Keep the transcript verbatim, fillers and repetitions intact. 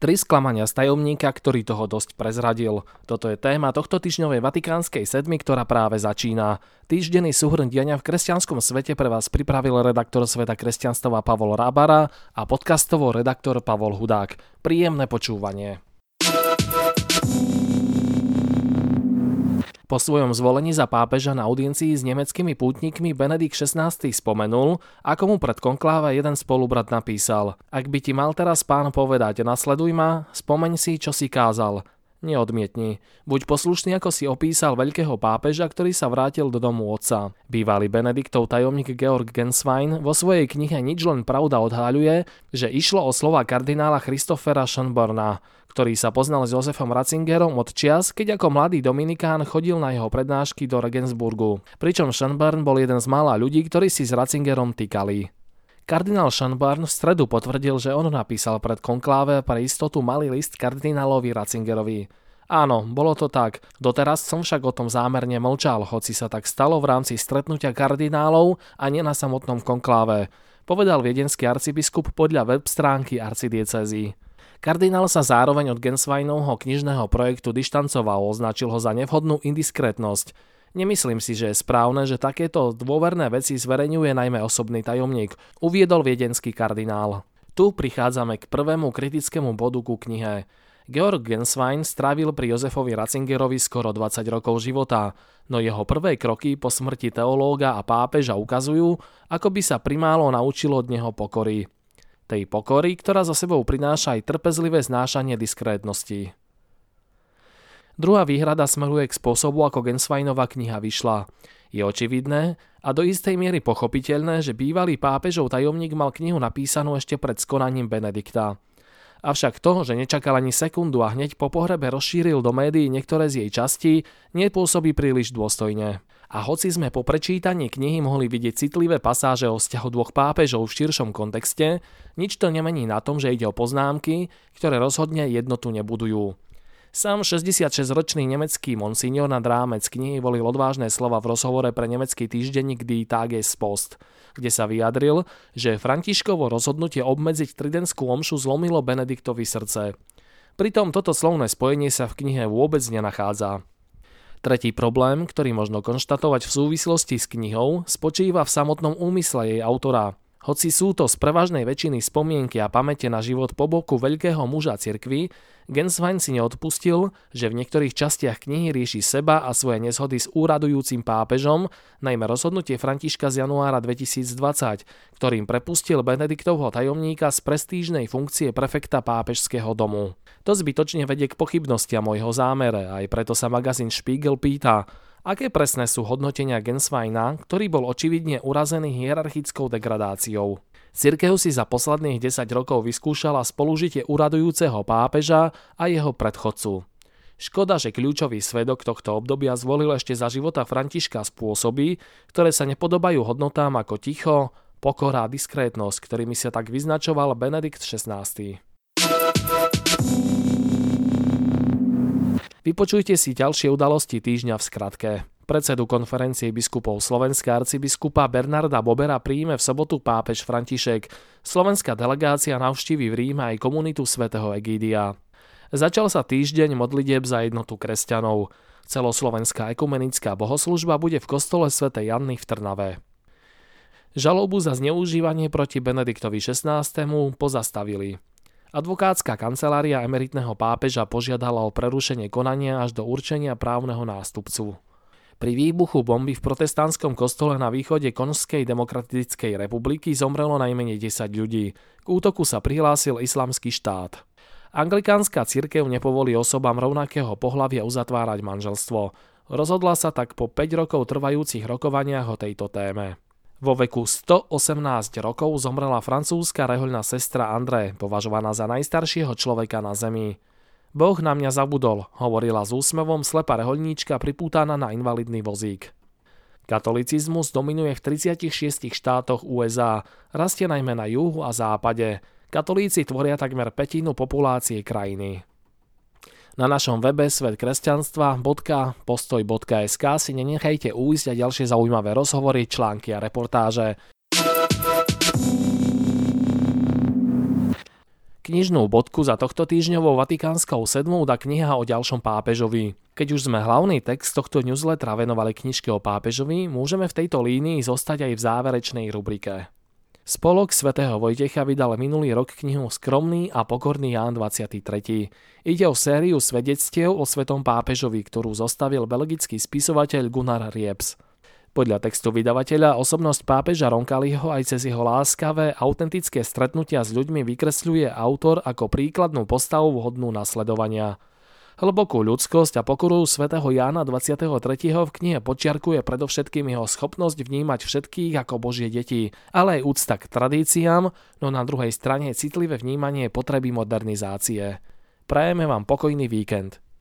Tri sklamania z tajomníka, ktorý toho dosť prezradil. Toto je téma tohto týždňovej Vatikánskej sedmi, ktorá práve začína. Týždenný súhrn diania v kresťanskom svete pre vás pripravil redaktor Sveta kresťanstva Pavol Rábara a podcastovo redaktor Pavol Hudák. Príjemné počúvanie. Po svojom zvolení za pápeža na audiencii s nemeckými pútnikmi Benedikt šestnásty spomenul, ako mu pred konkláve jeden spolubrat napísal: Ak by ti mal teraz pán povedať, nasleduj ma, spomeň si, čo si kázal. Neodmietni. Buď poslušný, ako si opísal veľkého pápeža, ktorý sa vrátil do domu otca. Bývalý Benediktov tajomník Georg Gänswein vo svojej knihe Nič len pravda odhaľuje, že išlo o slova kardinála Christophera Schönborna, ktorý sa poznal s Josefom Ratzingerom od čias, keď ako mladý Dominikán chodil na jeho prednášky do Regensburgu. Pričom Schönborn bol jeden z mála ľudí, ktorí si s Ratzingerom tykali. Kardinál Schönborn v stredu potvrdil, že on napísal pred konkláve pre istotu malý list kardinálovi Ratzingerovi. Áno, bolo to tak. Doteraz som však o tom zámerne mlčal, hoci sa tak stalo v rámci stretnutia kardinálov a nie na samotnom konkláve, povedal viedenský arcibiskup podľa web stránky arcidiecézy. Kardinál sa zároveň od Gensweinovho knižného projektu dištancoval, označil ho za nevhodnú indiskrétnosť. Nemyslím si, že je správne, že takéto dôverné veci zverejňuje najmä osobný tajomník, uviedol viedenský kardinál. Tu prichádzame k prvému kritickému bodu ku knihe. Georg Gänswein strávil pri Jozefovi Ratzingerovi skoro dvadsať rokov života, no jeho prvé kroky po smrti teológa a pápeža ukazujú, ako by sa primálo naučilo od neho pokory. Tej pokory, ktorá za sebou prináša aj trpezlivé znášanie diskrétnosti. Druhá výhrada smeruje k spôsobu, ako Gensweinová kniha vyšla. Je očividné a do istej miery pochopiteľné, že bývalý pápežov tajomník mal knihu napísanú ešte pred skonaním Benedikta. Avšak toho, že nečakal ani sekundu a hneď po pohrebe rozšíril do médií niektoré z jej častí, nepôsobí príliš dôstojne. A hoci sme po prečítaní knihy mohli vidieť citlivé pasáže o vzťahu dvoch pápežov v širšom kontexte, nič to nemení na tom, že ide o poznámky, ktoré rozhodne jednotu nebudujú. Sám šesťdesiatšesťročný nemecký monsignor nad rámec knihy volil odvážne slova v rozhovore pre nemecký týždenník Die Tagespost, kde sa vyjadril, že Františkovo rozhodnutie obmedziť tridentskú omšu zlomilo Benediktovi srdce. Pritom toto slovné spojenie sa v knihe vôbec nenachádza. Tretí problém, ktorý možno konštatovať v súvislosti s knihou, spočíva v samotnom úmysle jej autora. Hoci sú to z prevažnej väčšiny spomienky a pamäte na život po boku veľkého muža cirkvi, Genswein si neodpustil, že v niektorých častiach knihy rieši seba a svoje nezhody s úradujúcim pápežom, najmä rozhodnutie Františka z januára dvetisícdvadsať, ktorým prepustil Benediktovho tajomníka z prestížnej funkcie prefekta pápežského domu. To zbytočne vedie k pochybnostiam o jeho zámere, aj preto sa magazín Spiegel pýta, aké presné sú hodnotenia Gensweina, ktorý bol očividne urazený hierarchickou degradáciou. Cirkev si za posledných desať rokov vyskúšala spolužitie uradujúceho pápeža a jeho predchodcu. Škoda, že kľúčový svedok tohto obdobia zvolil ešte za života Františka spôsoby, ktoré sa nepodobajú hodnotám ako ticho, pokora a diskrétnosť, ktorými sa tak vyznačoval Benedikt šestnásty. Vypočujte si ďalšie udalosti týždňa v skratke. Predsedu konferencie biskupov Slovenska arcibiskupa Bernarda Bobera príjme v sobotu pápež František. Slovenská delegácia navštíví v Ríme aj komunitu svätého Egídia. Začal sa týždeň modlitieb za jednotu kresťanov. Celoslovenská ekumenická bohoslužba bude v kostole svätej Janny v Trnave. Žalobu za zneužívanie proti Benediktovi šestnásty pozastavili. Advokátska kancelária emeritného pápeža požiadala o prerušenie konania až do určenia právneho nástupcu. Pri výbuchu bomby v protestantskom kostole na východe Konžskej demokratickej republiky zomrelo najmenej desať ľudí. K útoku sa prihlásil Islamský štát. Anglikánska cirkev nepovolí osobám rovnakého pohlavia uzatvárať manželstvo. Rozhodla sa tak po päť rokov trvajúcich rokovaniach o tejto téme. Vo veku stoosemnásť rokov zomrela francúzska rehoľná sestra André, považovaná za najstaršieho človeka na Zemi. Boh na mňa zabudol, hovorila s úsmevom slepá rehoľníčka pripútaná na invalidný vozík. Katolicizmus dominuje v tridsiatich šiestich štátoch ú es á, rastie najmä na juhu a západe. Katolíci tvoria takmer pätinu populácie krajiny. Na našom webe svet kresťanstva bodka postoj bodka es ká si nenechajte újsť a ďalšie zaujímavé rozhovory, články a reportáže. Knižnú bodku za tohto týždňovou Vatikánskou sedmou dá kniha o ďalšom pápežovi. Keď už sme hlavný text tohto newslettera venovali knižke o pápežovi, môžeme v tejto línii zostať aj v záverečnej rubrike. Spolok svätého Vojtecha vydal minulý rok knihu Skromný a pokorný Ján dvadsiaty tretí. Ide o sériu svedectiev o svätom pápežovi, ktorú zostavil belgický spisovateľ Gunnar Riebs. Podľa textu vydavateľa osobnosť pápeža Roncalliho aj cez jeho láskavé, autentické stretnutia s ľuďmi vykresľuje autor ako príkladnú postavu hodnú nasledovania. Hlbokú ľudskosť a pokoru svätého Jána dvadsiateho tretieho v knihe počiarkuje predovšetkým jeho schopnosť vnímať všetkých ako Božie deti, ale aj úcta k tradíciám, no na druhej strane citlivé vnímanie potreby modernizácie. Prajeme vám pokojný víkend.